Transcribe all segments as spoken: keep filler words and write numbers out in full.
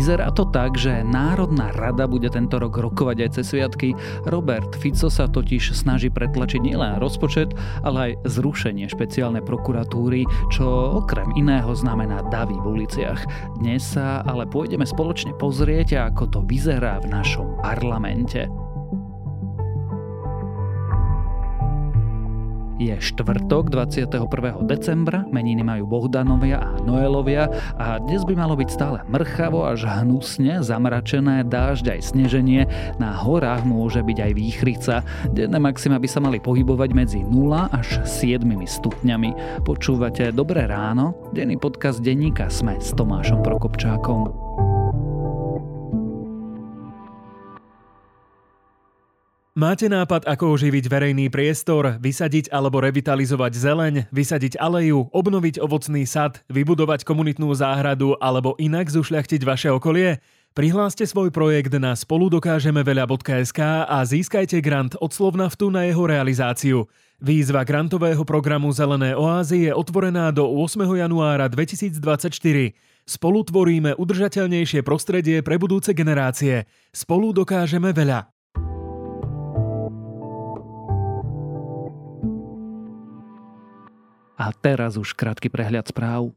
Vyzerá to tak, že Národná rada bude tento rok rokovať aj cez sviatky. Robert Fico sa totiž snaží pretlačiť nielen rozpočet, ale aj zrušenie špeciálnej prokuratúry, čo okrem iného znamená davy v uliciach. Dnes sa ale pôjdeme spoločne pozrieť, ako to vyzerá v našom parlamente. Je štvrtok dvadsiateho prvého decembra, meniny majú Bohdanovia a Noelovia a dnes by malo byť stále mrchavo až hnusne, zamračené, dážď aj sneženie, na horách môže byť aj výchrica. Denné maxima by sa mali pohybovať medzi nula až siedmimi stupňami. Počúvate Dobré ráno, denný podcast denníka Sme s Tomášom Prokopčákom. Máte nápad, ako oživiť verejný priestor, vysadiť alebo revitalizovať zeleň, vysadiť aleju, obnoviť ovocný sad, vybudovať komunitnú záhradu alebo inak zušľachtiť vaše okolie? Prihláste svoj projekt na spoludokážemeveľa bodka es ká a získajte grant od Slovnaftu na jeho realizáciu. Výzva grantového programu Zelené oázy je otvorená do ôsmeho januára dvetisícdvadsaťštyri. Spolu tvoríme udržateľnejšie prostredie pre budúce generácie. Spolu dokážeme veľa. A teraz už krátky prehľad správ.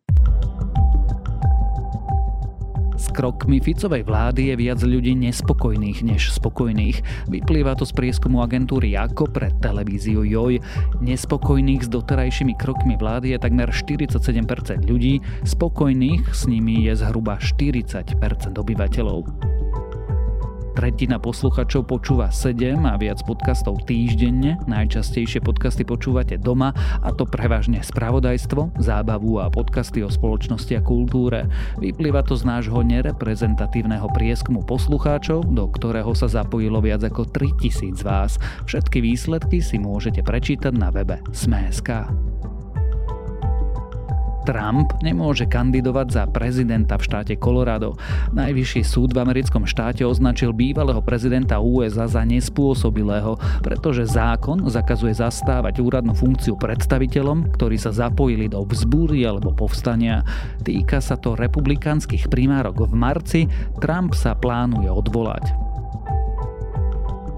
S krokmi Ficovej vlády je viac ľudí nespokojných než spokojných. Vyplýva to z prieskumu agentúry JAKO pre televíziu JOJ. Nespokojných s doterajšími krokmi vlády je takmer štyridsaťsedem percent ľudí, spokojných s nimi je zhruba štyridsať percent obyvateľov. Tretina posluchačov počúva sedem a viac podcastov týždenne. Najčastejšie podcasty počúvate doma, a to prevažne spravodajstvo, zábavu a podcasty o spoločnosti a kultúre. Vyplýva to z nášho nereprezentatívneho prieskumu poslucháčov, do ktorého sa zapojilo viac ako tritisíc z vás. Všetky výsledky si môžete prečítať na webe es em e bodka es ká. Trump nemôže kandidovať za prezidenta v štáte Colorado. Najvyšší súd v americkom štáte označil bývalého prezidenta ú es á za nespôsobilého, pretože zákon zakazuje zastávať úradnú funkciu predstaviteľom, ktorí sa zapojili do vzbúry alebo povstania. Týka sa to republikánskych primárok v marci, Trump sa plánuje odvolať.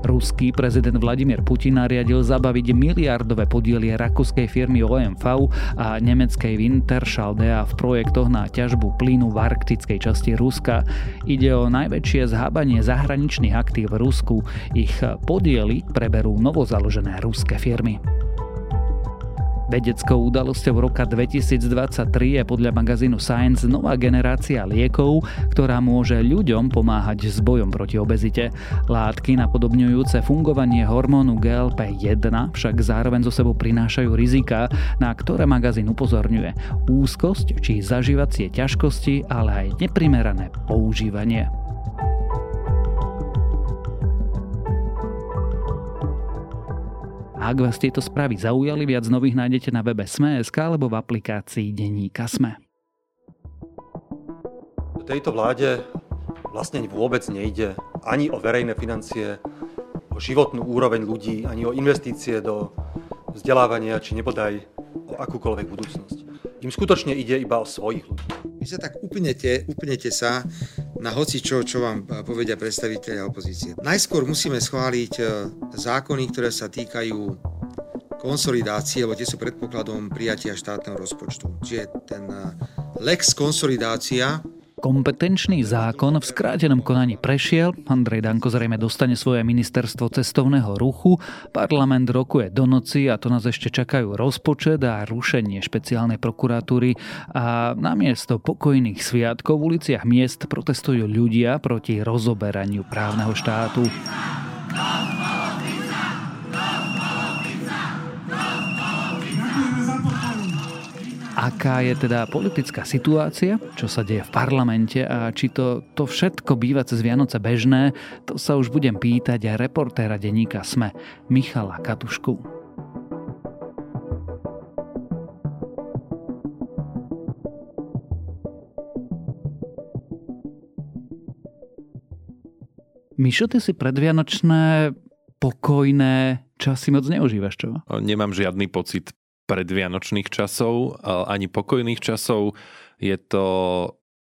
Ruský prezident Vladimír Putin nariadil zabaviť miliardové podielie rakúskej firmy ó em vé a nemeckej Wintershall Dea v projektoch na ťažbu plynu v arktickej časti Ruska. Ide o najväčšie zhábanie zahraničných aktív v Rusku. Ich podiely preberú novozaložené ruské firmy. Vedeckou udalosťou roka dvetisícdvadsaťtri je podľa magazínu Science nová generácia liekov, ktorá môže ľuďom pomáhať s bojom proti obezite. Látky napodobňujúce fungovanie hormónu gé el pé jeden však zároveň zo sebou prinášajú riziká, na ktoré magazín upozorňuje. Úzkosť či zažívacie ťažkosti, ale aj neprimerané používanie. Ak vás tieto správy zaujali, viac nových nájdete na webe es em e bodka es ká alebo v aplikácii denníka Sme. V tejto vláde vlastne vôbec nejde ani o verejné financie, o životnú úroveň ľudí, ani o investície do vzdelávania, či nebodaj o akúkoľvek budúcnosť. Im skutočne ide iba o svojich ľudí. Vy sa tak upnete, upnete sa na hocičo, čo vám povedia predstavitelia opozície. Najskôr musíme schváliť zákony, ktoré sa týkajú konsolidácie, lebo tie sú predpokladom prijatia štátneho rozpočtu. Čiže ten lex konsolidácia. Kompetenčný zákon v skrátenom konaní prešiel, Andrej Danko zrejme dostane svoje ministerstvo cestovného ruchu, parlament rokuje do noci a to nás ešte čakajú rozpočet a rušenie špeciálnej prokuratúry a namiesto pokojných sviatkov v uliciach miest protestujú ľudia proti rozoberaniu právneho štátu. Aká je teda politická situácia, čo sa deje v parlamente a či to, to všetko býva cez Vianoce bežné, to sa už budem pýtať aj reportéra denníka Sme, Michala Katušku. Mišo, ty si predvianočné, pokojné časy moc neužívaš, čo? Nemám žiadny pocit predvianočných časov, ani pokojných časov. Je to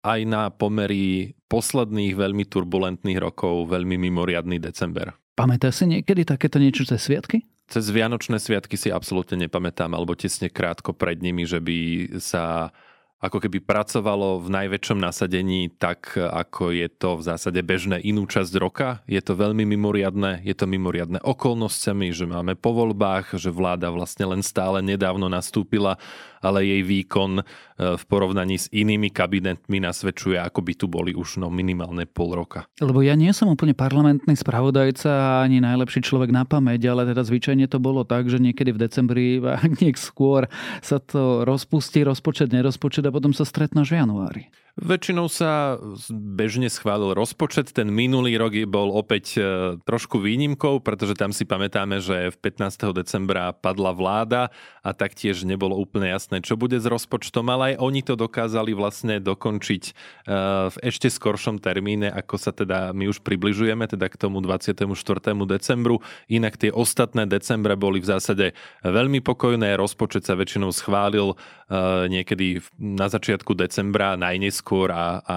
aj na pomery posledných veľmi turbulentných rokov veľmi mimoriadny december. Pamätáš si niekedy takéto niečo cez sviatky? Cez Vianočné sviatky si absolútne nepamätám, alebo tesne krátko pred nimi, že by sa ako keby pracovalo v najväčšom nasadení tak, ako je to v zásade bežné inú časť roka. Je to veľmi mimoriadne, je to mimoriadne okolnostiami, že máme po voľbách, že vláda vlastne len stále nedávno nastúpila, ale jej výkon v porovnaní s inými kabinetmi nasvedčuje, ako by tu boli už no minimálne pol roka. Lebo ja nie som úplne parlamentný spravodajca ani najlepší človek na pamäť, ale teda zvyčajne to bolo tak, že niekedy v decembri, ak niek skôr, sa to rozpustí, rozpočet, nerozpočet a potom sa stretnáš v januári. Väčšinou sa bežne schválil rozpočet. Ten minulý rok bol opäť trošku výnimkou, pretože tam si pamätáme, že v pätnásteho decembra padla vláda a taktiež nebolo úplne jasné, čo bude s rozpočtom, ale aj oni to dokázali vlastne dokončiť v ešte skoršom termíne, ako sa teda my už približujeme, teda k tomu dvadsiatemu štvrtému decembru. Inak tie ostatné decembre boli v zásade veľmi pokojné. Rozpočet sa väčšinou schválil niekedy na začiatku decembra, najneskôr skôr a, a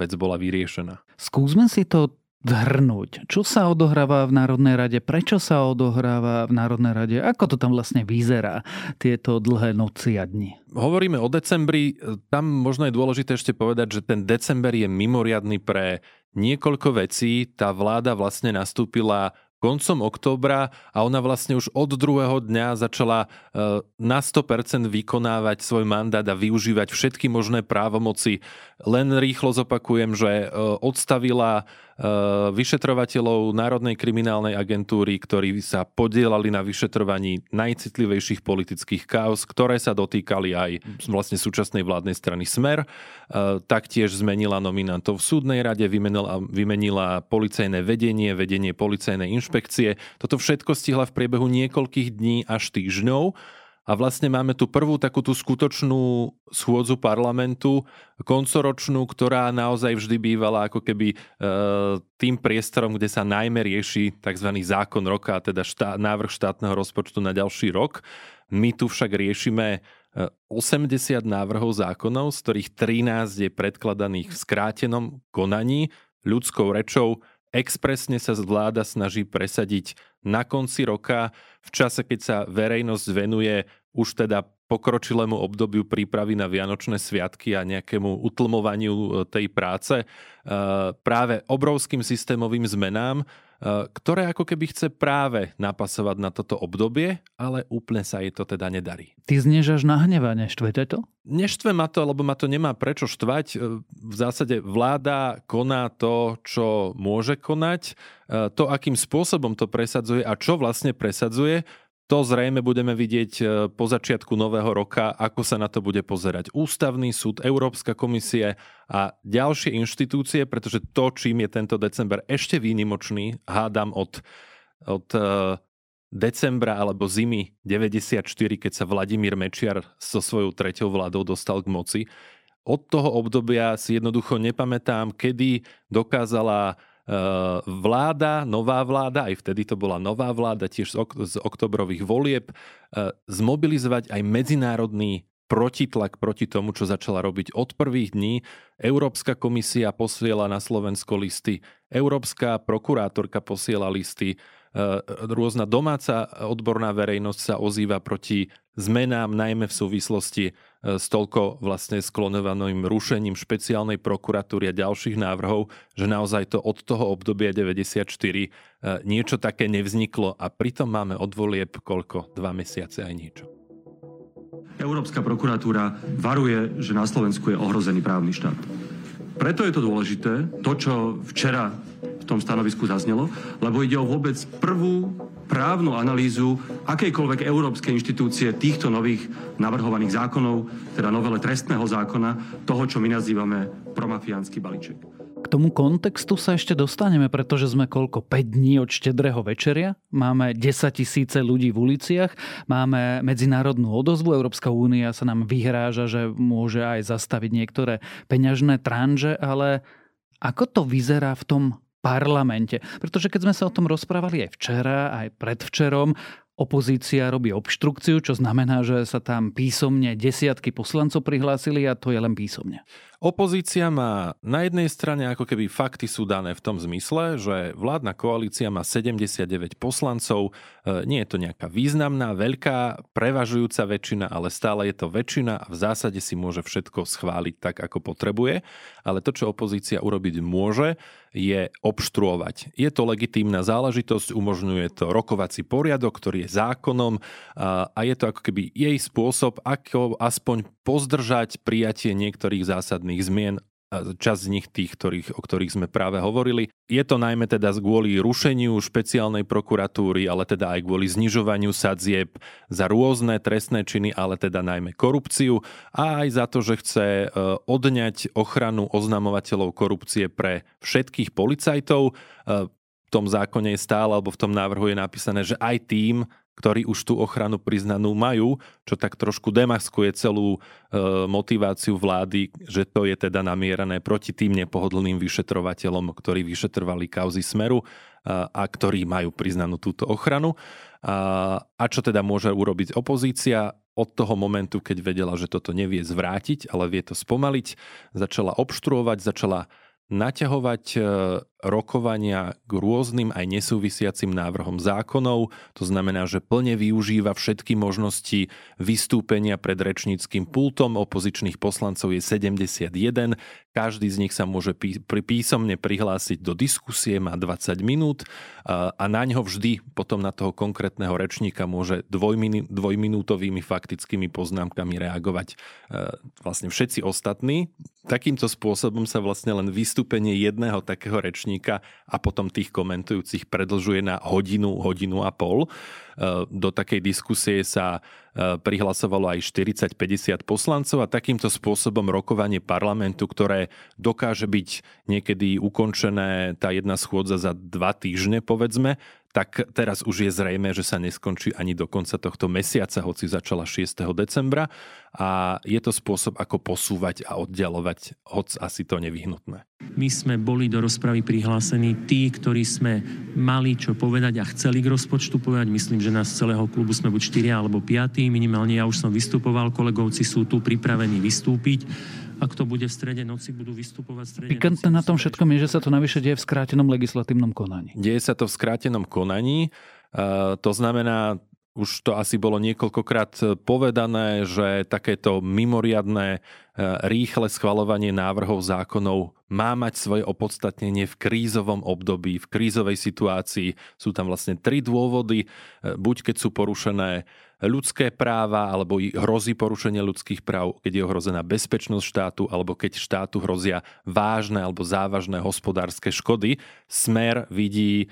vec bola vyriešená. Skúsme si to zhrnúť. Čo sa odohráva v Národnej rade? Prečo sa odohráva v Národnej rade? Ako to tam vlastne vyzerá tieto dlhé noci a dni? Hovoríme o decembri. Tam možno je dôležité ešte povedať, že ten december je mimoriadny pre niekoľko vecí. Tá vláda vlastne nastúpila koncom októbra a ona vlastne už od druhého dňa začala na sto percent vykonávať svoj mandát a využívať všetky možné právomoci. Len rýchlo zopakujem, že odstavila vyšetrovateľov Národnej kriminálnej agentúry, ktorí sa podielali na vyšetrovaní najcitlivejších politických káuz, ktoré sa dotýkali aj vlastne súčasnej vládnej strany Smer. Taktiež zmenila nominantov v súdnej rade, vymenila, vymenila policajné vedenie, vedenie policajnej inšpekcie. Toto všetko stihla v priebehu niekoľkých dní až týždňov. A vlastne máme tu prvú takúto skutočnú schôdzu parlamentu, koncoročnú, ktorá naozaj vždy bývala ako keby e, tým priestorom, kde sa najmä rieši tzv. Zákon roka, teda štá, návrh štátneho rozpočtu na ďalší rok. My tu však riešime osemdesiat návrhov zákonov, z ktorých trinásť je predkladaných v skrátenom konaní, ľudskou rečou. Expresne sa vláda snaží presadiť na konci roka, v čase, keď sa verejnosť venuje už teda pokročilému obdobiu prípravy na Vianočné sviatky a nejakému utlmovaniu tej práce práve obrovským systémovým zmenám, ktoré ako keby chce práve napasovať na toto obdobie, ale úplne sa jej to teda nedarí. Ty znieš až na hneva, neštvete to? Neštve ma to, lebo ma to nemá prečo štvať. V zásade vláda koná to, čo môže konať, to, akým spôsobom to presadzuje a čo vlastne presadzuje. To zrejme budeme vidieť po začiatku nového roka, ako sa na to bude pozerať Ústavný súd, Európska komisia a ďalšie inštitúcie, pretože to, čím je tento december ešte výnimočný, hádam od, od decembra alebo zimy deväťdesiatštyri, keď sa Vladimír Mečiar so svojou treťou vládou dostal k moci. Od toho obdobia si jednoducho nepamätám, kedy dokázala vláda, nová vláda, aj vtedy to bola nová vláda, tiež z, ok- z oktobrových volieb, zmobilizovať aj medzinárodný protitlak proti tomu, čo začala robiť od prvých dní. Európska komisia posiela na Slovensko listy, Európska prokurátorka posiela listy, rôzna domáca odborná verejnosť sa ozýva proti zmenám, najmä v súvislosti s toľko vlastne sklonovaným rušením špeciálnej prokuratúry a ďalších návrhov, že naozaj to od toho obdobia deväťdesiatštyri niečo také nevzniklo a pritom máme od volieb koľko? Dva mesiace aj niečo. Európska prokuratúra varuje, že na Slovensku je ohrozený právny štát. Preto je to dôležité, to, čo včera v tom stanovisku zaznelo, lebo ide o vôbec prvú právnu analýzu akejkoľvek európskej inštitúcie týchto nových navrhovaných zákonov, teda novele trestného zákona, toho, čo my nazývame promafiánsky balíček. K tomu kontextu sa ešte dostaneme, pretože sme koľko? päť dní od štedrého večeria. Máme desaťtisíc ľudí v uliciach. Máme medzinárodnú odozvu. Európska únia sa nám vyhráža, že môže aj zastaviť niektoré peňažné tranže, ale ako to vyzerá v tom parlamente? Pretože keď sme sa o tom rozprávali aj včera, aj predvčerom, opozícia robí obštrukciu, čo znamená, že sa tam písomne desiatky poslancov prihlásili a to je len písomne. Opozícia má na jednej strane, ako keby fakty sú dané v tom zmysle, že vládna koalícia má sedemdesiatdeväť poslancov, nie je to nejaká významná, veľká, prevažujúca väčšina, ale stále je to väčšina a v zásade si môže všetko schváliť tak, ako potrebuje. Ale to, čo opozícia urobiť môže, je obštruovať. Je to legitímna záležitosť, umožňuje to rokovací poriadok, ktorý je zákonom a je to ako keby jej spôsob, ako aspoň pozdržať prijatie niektorých zásadných zmien, časť z nich tých, ktorých, o ktorých sme práve hovorili. Je to najmä teda kvôli rušeniu špeciálnej prokuratúry, ale teda aj kvôli znižovaniu sadzieb za rôzne trestné činy, ale teda najmä korupciu a aj za to, že chce odňať ochranu oznamovateľov korupcie pre všetkých policajtov. V tom zákone je stále, alebo v tom návrhu je napísané, že aj tým, ktorí už tú ochranu priznanú majú, čo tak trošku demaskuje celú e, motiváciu vlády, že to je teda namierané proti tým nepohodlným vyšetrovateľom, ktorí vyšetrovali kauzy Smeru a, a ktorí majú priznanú túto ochranu. A, a čo teda môže urobiť opozícia? Od toho momentu, keď vedela, že toto nevie zvrátiť, ale vie to spomaliť, začala obštruovať, začala naťahovať rokovania k rôznym aj nesúvisiacim návrhom zákonov. To znamená, že plne využíva všetky možnosti vystúpenia pred rečníckym pultom. Opozičných poslancov je sedemdesiatjeden. Každý z nich sa môže písomne prihlásiť do diskusie, má dvadsať minút a naňho vždy potom na toho konkrétneho rečníka môže dvojmin- dvojminútovými faktickými poznámkami reagovať vlastne všetci ostatní. Takýmto spôsobom sa vlastne len vystúpenie jedného takého rečníka a potom tých komentujúcich predlžuje na hodinu, hodinu a pol. Do takej diskusie sa prihlasovalo aj štyridsať päťdesiat poslancov a takýmto spôsobom rokovanie parlamentu, ktoré dokáže byť niekedy ukončené tá jedna schôdza za dva týždne, povedzme, tak teraz už je zrejmé, že sa neskončí ani do konca tohto mesiaca, hoci začala šiesteho decembra a je to spôsob, ako posúvať a oddialovať, hoc asi to nevyhnutné. My sme boli do rozpravy prihlásení tí, ktorí sme mali čo povedať a chceli k rozpočtu povedať. Myslím, že nás z celého klubu sme buď štyria alebo piati, minimálne ja už som vystupoval, kolegovci sú tu pripravení vystúpiť. Ak to bude v strede noci, budú vystupovať v strede noci. Pikantné na tom všetkom je, že sa to navyše deje v skrátenom legislatívnom konaní. Deje sa to v skrátenom konaní. Uh, to znamená, už to asi bolo niekoľkokrát povedané, že takéto mimoriadne rýchle schvaľovanie návrhov zákonov má mať svoje opodstatnenie v krízovom období, v krízovej situácii. Sú tam vlastne tri dôvody, buď keď sú porušené ľudské práva, alebo hrozí porušenie ľudských práv, keď je ohrozená bezpečnosť štátu, alebo keď štátu hrozia vážne alebo závažné hospodárske škody. Smer vidí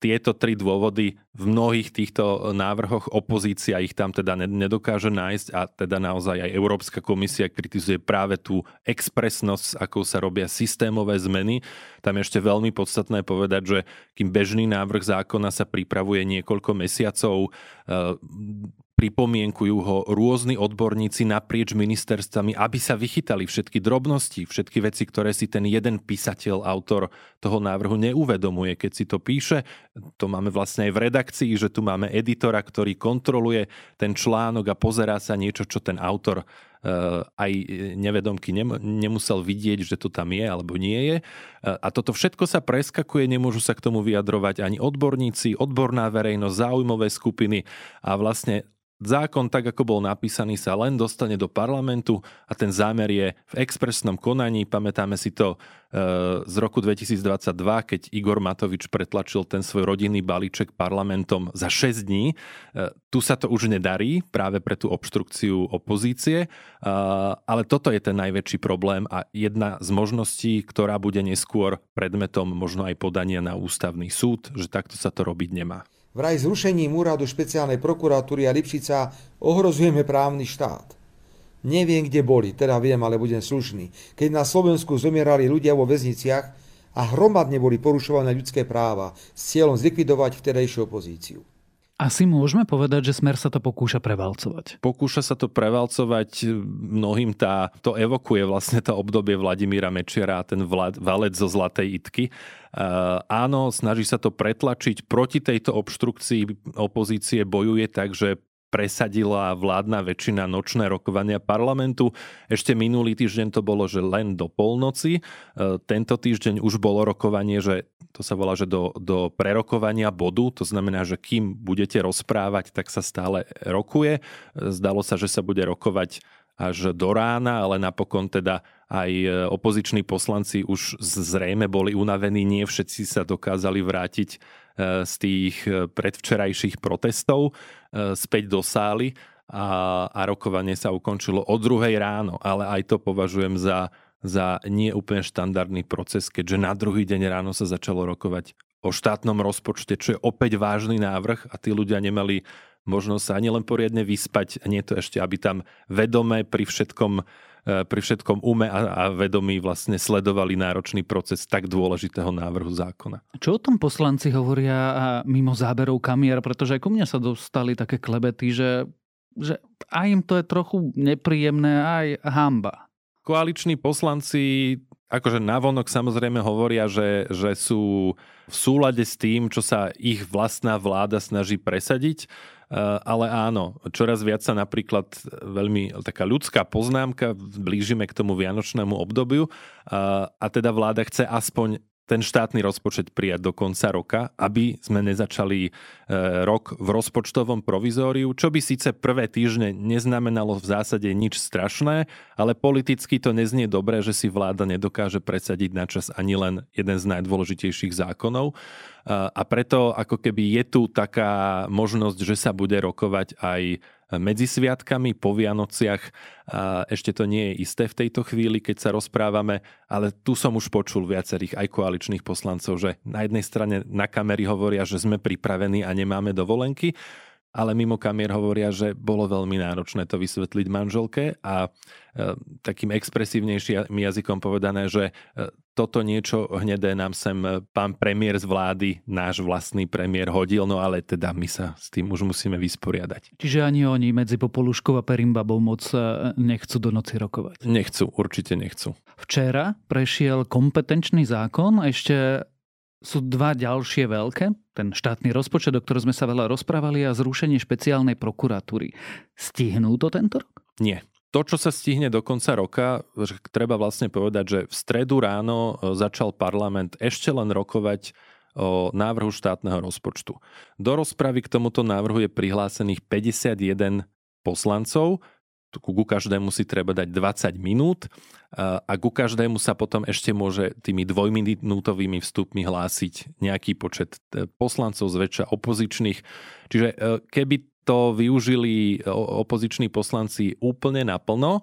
tieto tri dôvody v mnohých týchto návrhoch. Opozícia ich tam teda nedokáže nájsť a teda naozaj aj Európska komisia kritizuje je práve tú expresnosť, ako sa robia systémové zmeny. Tam je ešte veľmi podstatné povedať, že kým bežný návrh zákona sa pripravuje niekoľko mesiacov, pripomienkujú ho rôzni odborníci naprieč ministerstvami, aby sa vychytali všetky drobnosti, všetky veci, ktoré si ten jeden písateľ, autor toho návrhu neuvedomuje, keď si to píše. To máme vlastne aj v redakcii, že tu máme editora, ktorý kontroluje ten článok a pozerá sa niečo, čo ten autor aj nevedomky nemusel vidieť, že to tam je alebo nie je. A toto všetko sa preskakuje, nemôžu sa k tomu vyjadrovať ani odborníci, odborná verejnosť, záujmové skupiny a vlastne zákon, tak ako bol napísaný, sa len dostane do parlamentu a ten zámer je v expresnom konaní. Pamätáme si to z roku dvetisícdvadsaťdva, keď Igor Matovič pretlačil ten svoj rodinný balíček parlamentom za šesť dní. Tu sa to už nedarí práve pre tú obštrukciu opozície, ale toto je ten najväčší problém a jedna z možností, ktorá bude neskôr predmetom možno aj podania na ústavný súd, že takto sa to robiť nemá. Vraj zrušením úradu špeciálnej prokuratúry a Lipšica ohrozujeme právny štát. Neviem, kde boli, teda viem, ale budem slušný. Keď na Slovensku zomierali ľudia vo väzniciach a hromadne boli porušované ľudské práva s cieľom zlikvidovať vtedajšiu opozíciu. Asi môžeme povedať, že Smer sa to pokúša prevalcovať. Pokúša sa to prevalcovať, mnohým tá, to evokuje vlastne to obdobie Vladimíra Mečiara a ten vlad, valec zo Zlatej Itky. Uh, áno, snaží sa to pretlačiť, proti tejto obštrukcii opozície bojuje tak, že presadila vládna väčšina nočné rokovania parlamentu. Ešte minulý týždeň to bolo, že len do polnoci. Tento týždeň už bolo rokovanie, že to sa volá, že do, do prerokovania bodu. To znamená, že kým budete rozprávať, tak sa stále rokuje. Zdalo sa, že sa bude rokovať až do rána, ale napokon teda aj opoziční poslanci už zrejme boli unavení. Nie všetci sa dokázali vrátiť z tých predvčerajších protestov späť do sály a, a rokovanie sa ukončilo o druhej ráno, ale aj to považujem za, za nie úplne štandardný proces, keďže na druhý deň ráno sa začalo rokovať o štátnom rozpočte, čo je opäť vážny návrh a tí ľudia nemali možnosť sa ani len poriadne vyspať, nie to ešte, aby tam vedome pri všetkom pri všetkom ume a vedomí vlastne sledovali náročný proces tak dôležitého návrhu zákona. Čo o tom poslanci hovoria mimo záberov kamier? Pretože aj ku mne sa dostali také klebety, že, že aj im to je trochu nepríjemné, aj hanba. Koaliční poslanci akože navonok samozrejme hovoria, že, že sú v súlade s tým, čo sa ich vlastná vláda snaží presadiť. Ale áno, čoraz viac sa napríklad veľmi taká ľudská poznámka, blížime k tomu vianočnému obdobiu a, a teda vláda chce aspoň ten štátny rozpočet prijať do konca roka, aby sme nezačali rok v rozpočtovom provizóriu, čo by síce prvé týždne neznamenalo v zásade nič strašné, ale politicky to neznie dobre, že si vláda nedokáže presadiť na čas ani len jeden z najdôležitejších zákonov. A preto ako keby je tu taká možnosť, že sa bude rokovať aj medzi sviatkami, po Vianociach. Ešte to nie je isté v tejto chvíli, keď sa rozprávame, ale tu som už počul viacerých aj koaličných poslancov, že na jednej strane na kamery hovoria, že sme pripravení a nemáme dovolenky, ale mimo kamier hovoria, že bolo veľmi náročné to vysvetliť manželke a e, takým expresívnejším jazykom povedané, že e, toto niečo hnedé nám sem pán premiér z vlády, náš vlastný premiér hodil, no ale teda my sa s tým už musíme vysporiadať. Čiže ani oni medzi Popoluškou a Perimbabou moc nechcú do noci rokovať? Nechcú, určite nechcú. Včera prešiel kompetenčný zákon, ešte sú dva ďalšie veľké, ten štátny rozpočet, o ktorom sme sa veľa rozprávali, a zrušenie špeciálnej prokuratúry. Stihnú to tento rok? Nie. To, čo sa stihne do konca roka, treba vlastne povedať, že v stredu ráno začal parlament ešte len rokovať o návrhu štátneho rozpočtu. Do rozpravy k tomuto návrhu je prihlásených päťdesiatjeden poslancov, ku každému si treba dať dvadsať minút a ku každému sa potom ešte môže tými dvojminútovými vstupmi hlásiť nejaký počet poslancov, zväčša opozičných. Čiže keby to využili opoziční poslanci úplne naplno,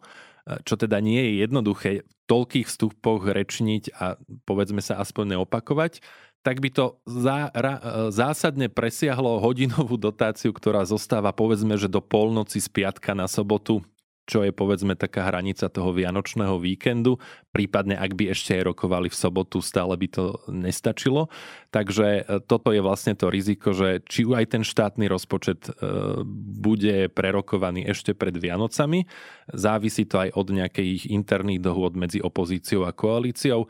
čo teda nie je jednoduché v toľkých vstupoch rečniť a povedzme sa aspoň neopakovať, tak by to zá, ra, zásadne presiahlo hodinovú dotáciu, ktorá zostáva povedzme, že do polnoci z piatka na sobotu, čo je povedzme taká hranica toho vianočného víkendu, prípadne ak by ešte aj rokovali v sobotu, stále by to nestačilo. Takže toto je vlastne to riziko, že či aj ten štátny rozpočet bude prerokovaný ešte pred Vianocami. Závisí to aj od nejakých interných dohôd medzi opozíciou a koalíciou.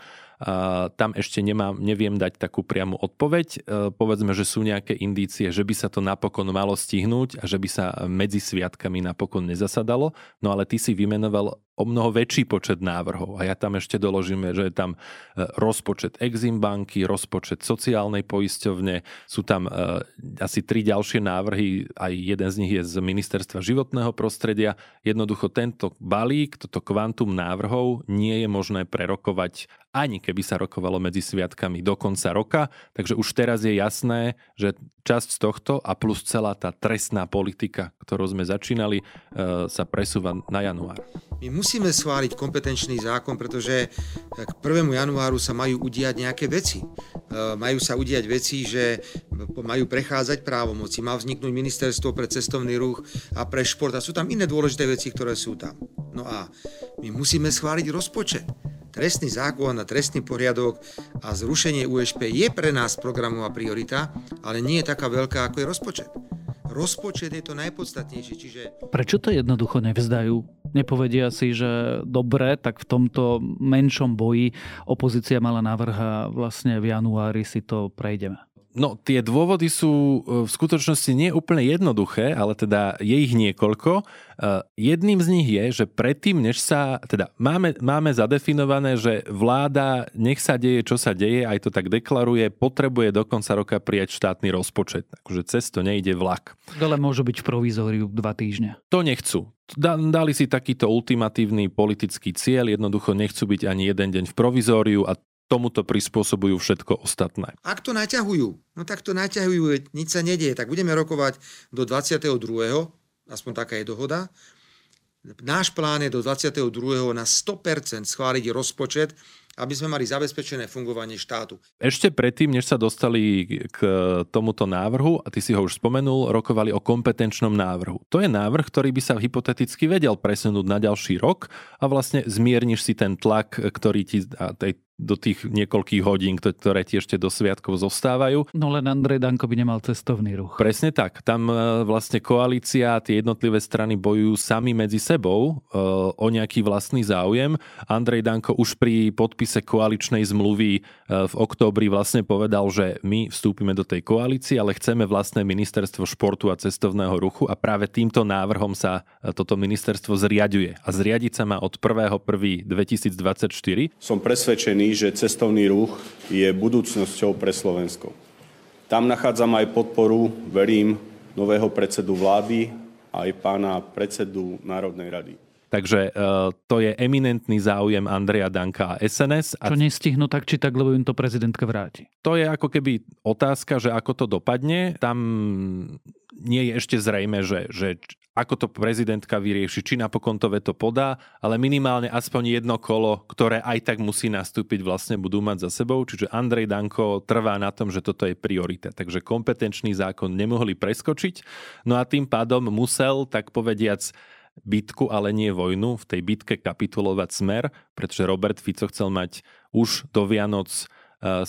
Tam ešte nemám, neviem dať takú priamu odpoveď. Povedzme, že sú nejaké indície, že by sa to napokon malo stihnúť a že by sa medzi sviatkami napokon nezasadalo. No ale ty si vymenoval o mnoho väčší počet návrhov. A ja tam ešte doložím, že je tam rozpočet Exim banky, rozpočet sociálnej poisťovne, sú tam asi tri ďalšie návrhy, aj jeden z nich je z Ministerstva životného prostredia. Jednoducho tento balík, toto kvantum návrhov nie je možné prerokovať, ani keby sa rokovalo medzi sviatkami do konca roka. Takže už teraz je jasné, že časť z tohto a plus celá tá trestná politika, ktorou sme začínali, sa presúva na január. My musíme schváliť kompetenčný zákon, pretože k prvému januáru sa majú udiať nejaké veci. Majú sa udiať veci, že majú prechádzať právomoci, má vzniknúť ministerstvo pre cestovný ruch a pre šport a sú tam iné dôležité veci, ktoré sú tam. No a my musíme schváliť rozpočet. Trestný zákon a trestný poriadok a zrušenie U Š P je pre nás programová priorita, ale nie je taká veľká, ako je rozpočet. Rozpočet je to najpodstatnejšie, čiže... Prečo to jednoducho nevzdajú? Nepovedia si, že dobre, tak v tomto menšom boji opozícia mala návrh a vlastne v januári si to prejdeme. No, tie dôvody sú v skutočnosti nie úplne jednoduché, ale teda je ich niekoľko. Jedným z nich je, že predtým, než sa, teda máme, máme zadefinované, že vláda nech sa deje, čo sa deje, aj to tak deklaruje, potrebuje do konca roka prijať štátny rozpočet. Takže cez to nejde vlak. Ale môže byť v provizóriu dva týždňa. To nechcú. Dali si takýto ultimatívny politický cieľ, jednoducho nechcú byť ani jeden deň v provizóriu a tomuto prispôsobujú všetko ostatné. Ak to naťahujú, no tak to naťahujú, nič sa nedieje, tak budeme rokovať do dvadsiateho druhého, aspoň taká je dohoda. Náš plán je do dvadsiateho druhého na sto percent schváliť rozpočet, aby sme mali zabezpečené fungovanie štátu. Ešte predtým, než sa dostali k tomuto návrhu, a ty si ho už spomenul, rokovali o kompetenčnom návrhu. To je návrh, ktorý by sa hypoteticky vedel presunúť na ďalší rok a vlastne zmierniš si ten tlak, ktorý ti do tých niekoľkých hodín, ktoré ti ešte do sviatkov zostávajú. No len Andrej Danko by nemal cestovný ruch. Presne tak. Tam vlastne koalícia, tie jednotlivé strany bojujú sami medzi sebou o nejaký vlastný záujem. Andrej Danko už pri podpise koaličnej zmluvy v októbri vlastne povedal, že my vstúpime do tej koalície, ale chceme vlastné ministerstvo športu a cestovného ruchu a práve týmto návrhom sa toto ministerstvo zriaďuje. A zriadiť sa má od prvého prvého dvetisícdvadsaťštyri. Som presvedčený, že cestovný ruch je budúcnosťou pre Slovensko. Tam nachádzam aj podporu, verím, nového predsedu vlády a aj pána predsedu Národnej rady. Takže uh, to je eminentný záujem Andreja Danka a es en es. Čo nestihnú tak, či tak, lebo im to prezidentka vráti. To je ako keby otázka, že ako to dopadne. Tam nie je ešte zrejme, že, že ako to prezidentka vyrieši, či napokon to veto podá, ale minimálne aspoň jedno kolo, ktoré aj tak musí nastúpiť, vlastne budú mať za sebou. Čiže Andrej Danko trvá na tom, že toto je priorita. Takže kompetenčný zákon nemohli preskočiť. No a tým pádom musel, tak povediac, bitku, ale nie vojnu, v tej bitke kapitulovať Smer, pretože Robert Fico chcel mať už do Vianoc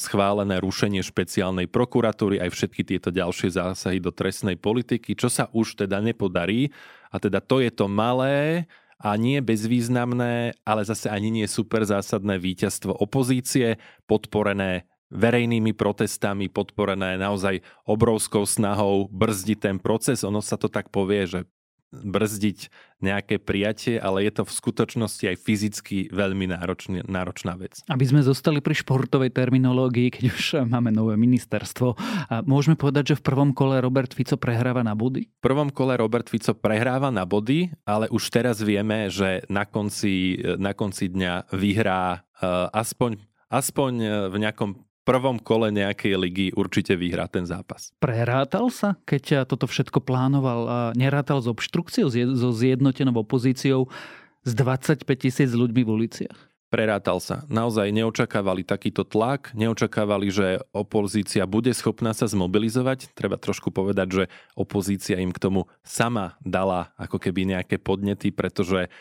schválené rušenie špeciálnej prokuratúry aj všetky tieto ďalšie zásahy do trestnej politiky, čo sa už teda nepodarí. A teda to je to malé a nie bezvýznamné, ale zase ani nie super zásadné víťazstvo opozície, podporené verejnými protestami, podporené naozaj obrovskou snahou brzdiť ten proces. Ono sa to tak povie, že brzdiť nejaké prijatie, ale je to v skutočnosti aj fyzicky veľmi náročný, náročná vec. Aby sme zostali pri športovej terminológii, keď už máme nové ministerstvo, a môžeme povedať, že v prvom kole Robert Fico prehráva na body? V prvom kole Robert Fico prehráva na body, ale už teraz vieme, že na konci, na konci dňa vyhrá aspoň, aspoň v nejakom prvom kole nejakej ligy určite vyhrá ten zápas. Prerátal sa, keď toto všetko plánoval a nerátal s obštrukciou, so zjednotenou opozíciou, s dvadsaťpäť tisíc ľuďmi v uliciach? Prerátal sa. Naozaj neočakávali takýto tlak, neočakávali, že opozícia bude schopná sa zmobilizovať. Treba trošku povedať, že opozícia im k tomu sama dala ako keby nejaké podnety, pretože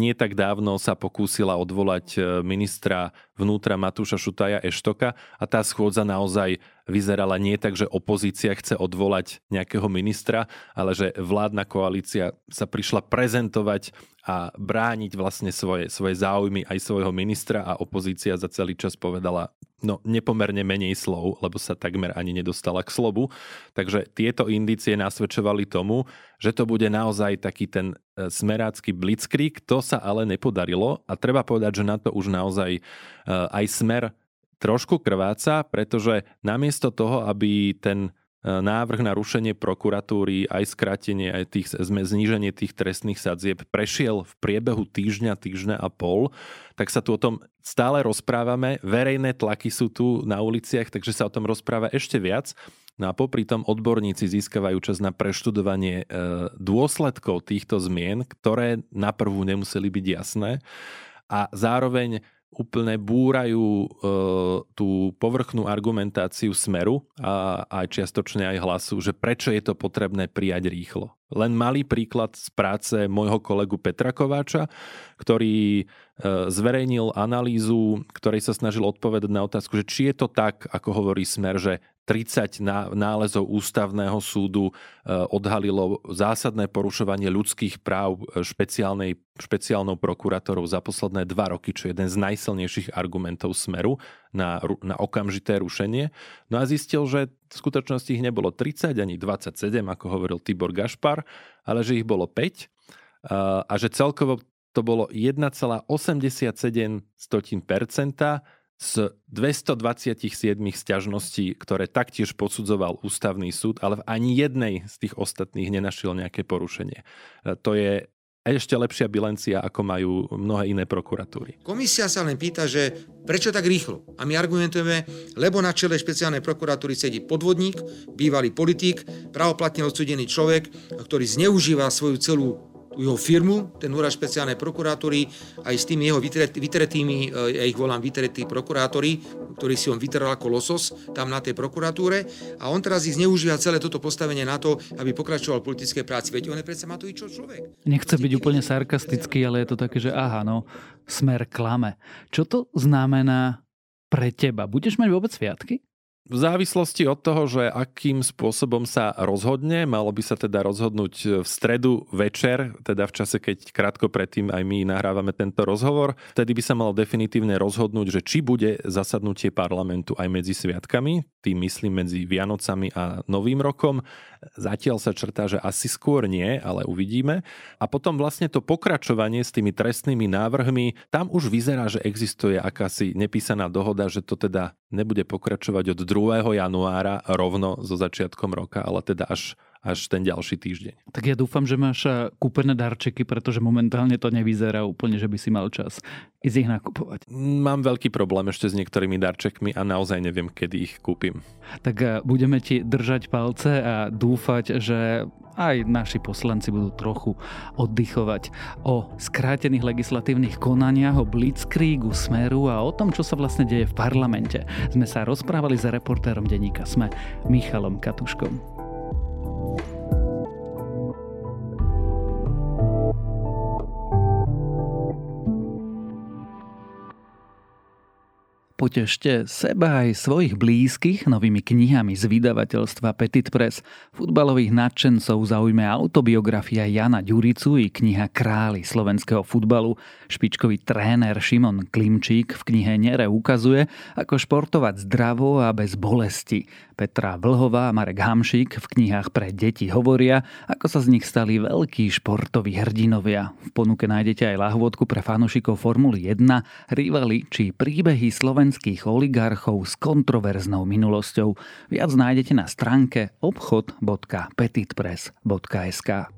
nie tak dávno sa pokúsila odvolať ministra vnútra Matúša Šutaja Eštoka a tá schôdza naozaj vyzerala nie tak, že opozícia chce odvolať nejakého ministra, ale že vládna koalícia sa prišla prezentovať a brániť vlastne svoje, svoje záujmy aj svojho ministra a opozícia za celý čas povedala no nepomerne menej slov, lebo sa takmer ani nedostala k slovu. Takže tieto indície nasvedčovali tomu, že to bude naozaj taký ten smerácky blitzkrieg. To sa ale nepodarilo a treba povedať, že na to už naozaj aj Smer trošku krváca, pretože namiesto toho, aby ten návrh na rušenie prokuratúry, aj skrátenie, aj tých, zníženie tých trestných sadzieb prešiel v priebehu týždňa, týždňa a pol, tak sa tu o tom stále rozprávame. Verejné tlaky sú tu na uliciach, takže sa o tom rozpráva ešte viac. No a popri tom odborníci získavajú čas na preštudovanie dôsledkov týchto zmien, ktoré naprvu nemuseli byť jasné. A zároveň úplne búrajú e, tú povrchnú argumentáciu Smeru a aj čiastočne aj Hlasu, že prečo je to potrebné prijať rýchlo. Len malý príklad z práce môjho kolegu Petra Kováča, ktorý e, zverejnil analýzu, ktorej sa snažil odpovedať na otázku, že či je to tak, ako hovorí Smer, že tridsať nálezov ústavného súdu odhalilo zásadné porušovanie ľudských práv špeciálnej, špeciálnou prokurátorou za posledné dva roky, čo je jeden z najsilnejších argumentov Smeru na, na okamžité rušenie. No a zistil, že v skutočnosti ich nebolo tridsať ani dvadsaťsedem, ako hovoril Tibor Gašpar, ale že ich bolo päť a že celkovo to bolo jeden celá osemdesiatsedem percenta z dvestodvadsaťsedem sťažností, ktoré taktiež posudzoval ústavný súd, ale v ani jednej z tých ostatných nenašiel nejaké porušenie. To je ešte lepšia bilancia, ako majú mnohé iné prokuratúry. Komisia sa len pýta, že prečo tak rýchlo? A my argumentujeme, lebo na čele špeciálnej prokuratúry sedí podvodník, bývalý politík, právoplatne odsúdený človek, ktorý zneužíva svoju celú jeho firmu, ten úrad špeciálnej prokuratúry, aj s tými jeho vytretými, ja ich volám vytretí prokurátori, ktorý si on vytrel ako losos tam na tej prokuratúre, a on teraz ich zneužíva celé toto postavenie na to, aby pokračoval v politickej práci. Veď on je predsa Matovičov človek. Nechce byť úplne sarkastický, ale je to také, že aha, no, Smer klame. Čo to znamená pre teba? Budeš mať vôbec sviatky? V závislosti od toho, že akým spôsobom sa rozhodne, malo by sa teda rozhodnúť v stredu večer, teda v čase, keď krátko predtým aj my nahrávame tento rozhovor, vtedy by sa malo definitívne rozhodnúť, že či bude zasadnutie parlamentu aj medzi sviatkami, tým myslím medzi Vianocami a Novým rokom. Zatiaľ sa črtá, že asi skôr nie, ale uvidíme. A potom vlastne to pokračovanie s tými trestnými návrhmi, tam už vyzerá, že existuje akási nepísaná dohoda, že to teda nebude pokračovať od druhého januára rovno so začiatkom roka, ale teda až, až ten ďalší týždeň. Tak ja dúfam, že máš kúpené darčeky, pretože momentálne to nevyzerá úplne, že by si mal čas ísť ich nakupovať. Mám veľký problém ešte s niektorými darčekmi a naozaj neviem, kedy ich kúpim. Tak budeme ti držať palce a dúfať, že aj naši poslanci budú trochu oddychovať o skrátených legislatívnych konaniach, o blitzkriegu Smeru a o tom, čo sa vlastne deje v parlamente. Sme sa rozprávali s reportérom denníka SME Michalom Katuškom. Potešte seba aj svojich blízkych novými knihami z vydavateľstva Petit Press. Futbalových nadšencov zaujme autobiografia Jana Ďuricu i kniha Králi slovenského futbalu. Špičkový tréner Šimon Klimčík v knihe Nere ukazuje, ako športovať zdravo a bez bolesti. Petra Vlhová a Marek Hamšík v knihách pre deti hovoria, ako sa z nich stali veľkí športoví hrdinovia. V ponuke nájdete aj lahôdku pre fanúšikov Formuly jeden, rivali či príbehy Slovenska oligarchov s kontroverznou minulosťou. Viac nájdete na stránke obchod bodka petitpress bodka es ká.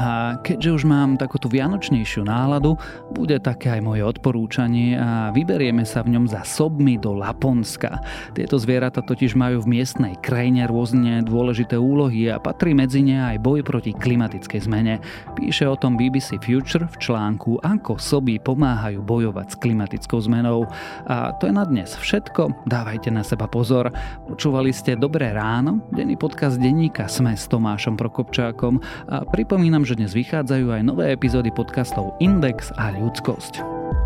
A keďže už mám takúto vianočnejšiu náladu, bude také aj moje odporúčanie a vyberieme sa v ňom za sobmi do Laponska. Tieto zvieratá totiž majú v miestnej krajine rôzne dôležité úlohy a patrí medzi ne aj boj proti klimatickej zmene. Píše o tom bé bé cé Future v článku Ako soby pomáhajú bojovať s klimatickou zmenou. A to je na dnes všetko, dávajte na seba pozor. Počúvali ste Dobré ráno, denný podcast denníka SME s Tomášom Prokopčákom a pripomínam, že dnes vychádzajú aj nové epizódy podcastov Index a Ľudskosť.